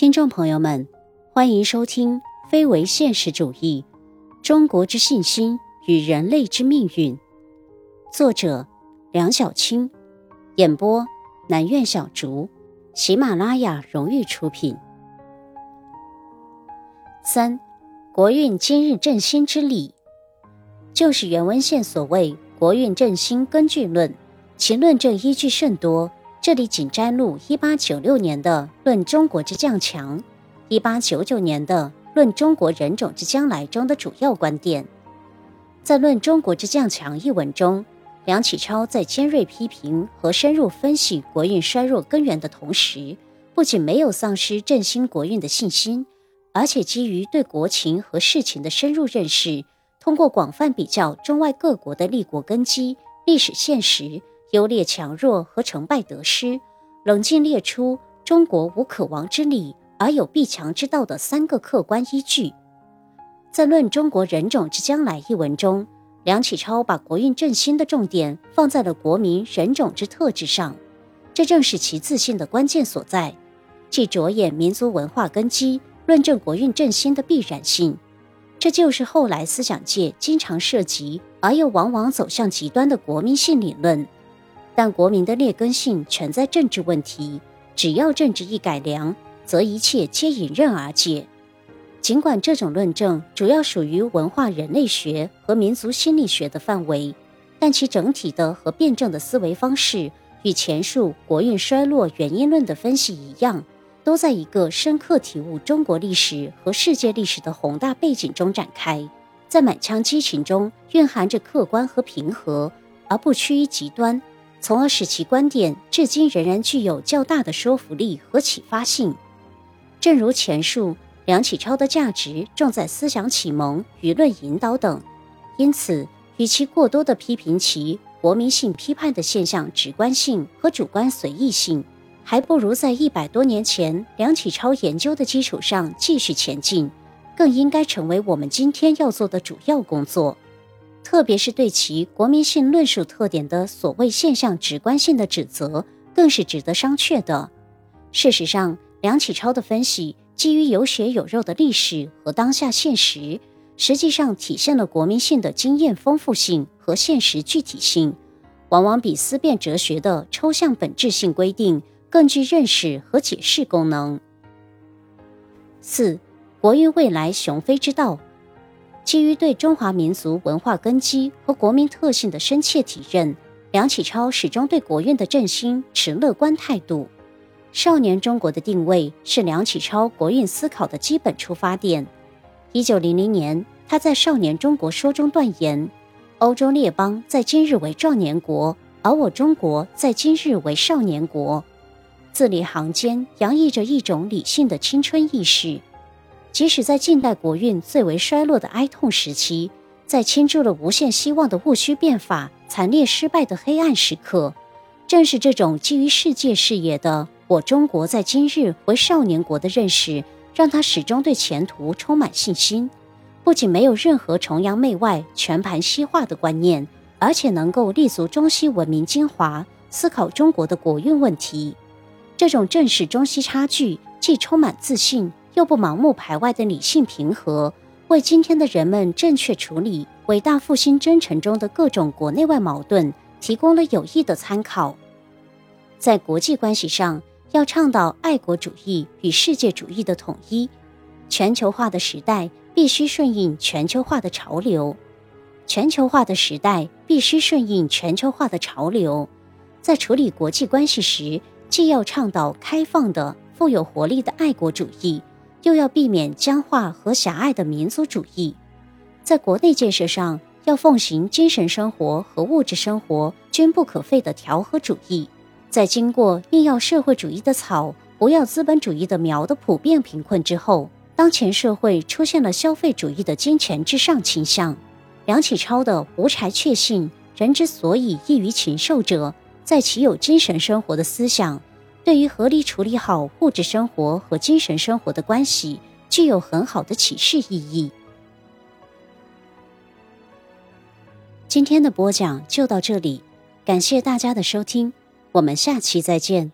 听众朋友们，欢迎收听《非为现实主义：中国之信心与人类之命运》，作者梁晓清，演播南苑小竹，喜马拉雅荣誉出品。3. 国运今日振兴之理，就是原文献所谓国运振兴根据论，其论证依据甚多，这里仅摘录1896年的《论中国之将强》、1899年的《论中国人种之将来》中的主要观点。在《论中国之将强》一文中，梁启超在尖锐批评和深入分析国运衰弱根源的同时，不仅没有丧失振兴国运的信心，而且基于对国情和事情的深入认识，通过广泛比较中外各国的立国根基、历史现实、优劣强弱和成败得失，冷静列出中国无可亡之理而有必强之道的3个客观依据。在《论中国人种之将来》一文中，梁启超把国运振兴的重点放在了国民人种之特质上，这正是其自信的关键所在，既着眼民族文化根基，论证国运振兴的必然性。这就是后来思想界经常涉及而又往往走向极端的国民性理论。但国民的劣根性全在政治问题，只要政治一改良，则一切皆迎刃而解。尽管这种论证主要属于文化人类学和民族心理学的范围，但其整体的和辩证的思维方式与前述国运衰落原因论的分析一样，都在一个深刻体悟中国历史和世界历史的宏大背景中展开，在满腔激情中蕴含着客观和平和，而不趋于极端，从而使其观点至今仍然具有较大的说服力和启发性。正如前述，梁启超的价值重在思想启蒙、舆论引导等，因此与其过多的批评其国民性批判的现象直观性和主观随意性，还不如在100多年前梁启超研究的基础上继续前进，更应该成为我们今天要做的主要工作。特别是对其国民性论述特点的所谓现象直观性的指责，更是值得商榷的。事实上，梁启超的分析基于有血有肉的历史和当下现实，实际上体现了国民性的经验丰富性和现实具体性，往往比思辨哲学的抽象本质性规定更具认识和解释功能。4. 国运未来雄飞之道，基于对中华民族文化根基和国民特性的深切体认，梁启超始终对国运的振兴持乐观态度。少年中国的定位是梁启超国运思考的基本出发点。1900年，他在《少年中国说》中断言，欧洲列邦在今日为壮年国，而我中国在今日为少年国，字里行间洋溢着一种理性的青春意识。即使在近代国运最为衰落的哀痛时期，在倾注了无限希望的戊戌变法惨烈失败的黑暗时刻，正是这种基于世界视野的我中国在今日为少年国的认识，让他始终对前途充满信心，不仅没有任何崇洋媚外、全盘西化的观念，而且能够立足中西文明精华，思考中国的国运问题。这种正视中西差距，既充满自信又不盲目排外的理性平和，为今天的人们正确处理伟大复兴征程中的各种国内外矛盾提供了有益的参考。在国际关系上，要倡导爱国主义与世界主义的统一，全球化的时代必须顺应全球化的潮流，全球化的时代必须顺应全球化的潮流。在处理国际关系时，既要倡导开放的、富有活力的爱国主义，又要避免僵化和狭隘的民族主义。在国内建设上，要奉行精神生活和物质生活均不可废的调和主义，在经过硬要社会主义的草、不要资本主义的苗的普遍贫困之后，当前社会出现了消费主义的金钱至上倾向。梁启超的无柴确信人之所以异于禽兽者，在其有精神生活的思想，对于合理处理好物质生活和精神生活的关系具有很好的启示意义。今天的播讲就到这里，感谢大家的收听，我们下期再见。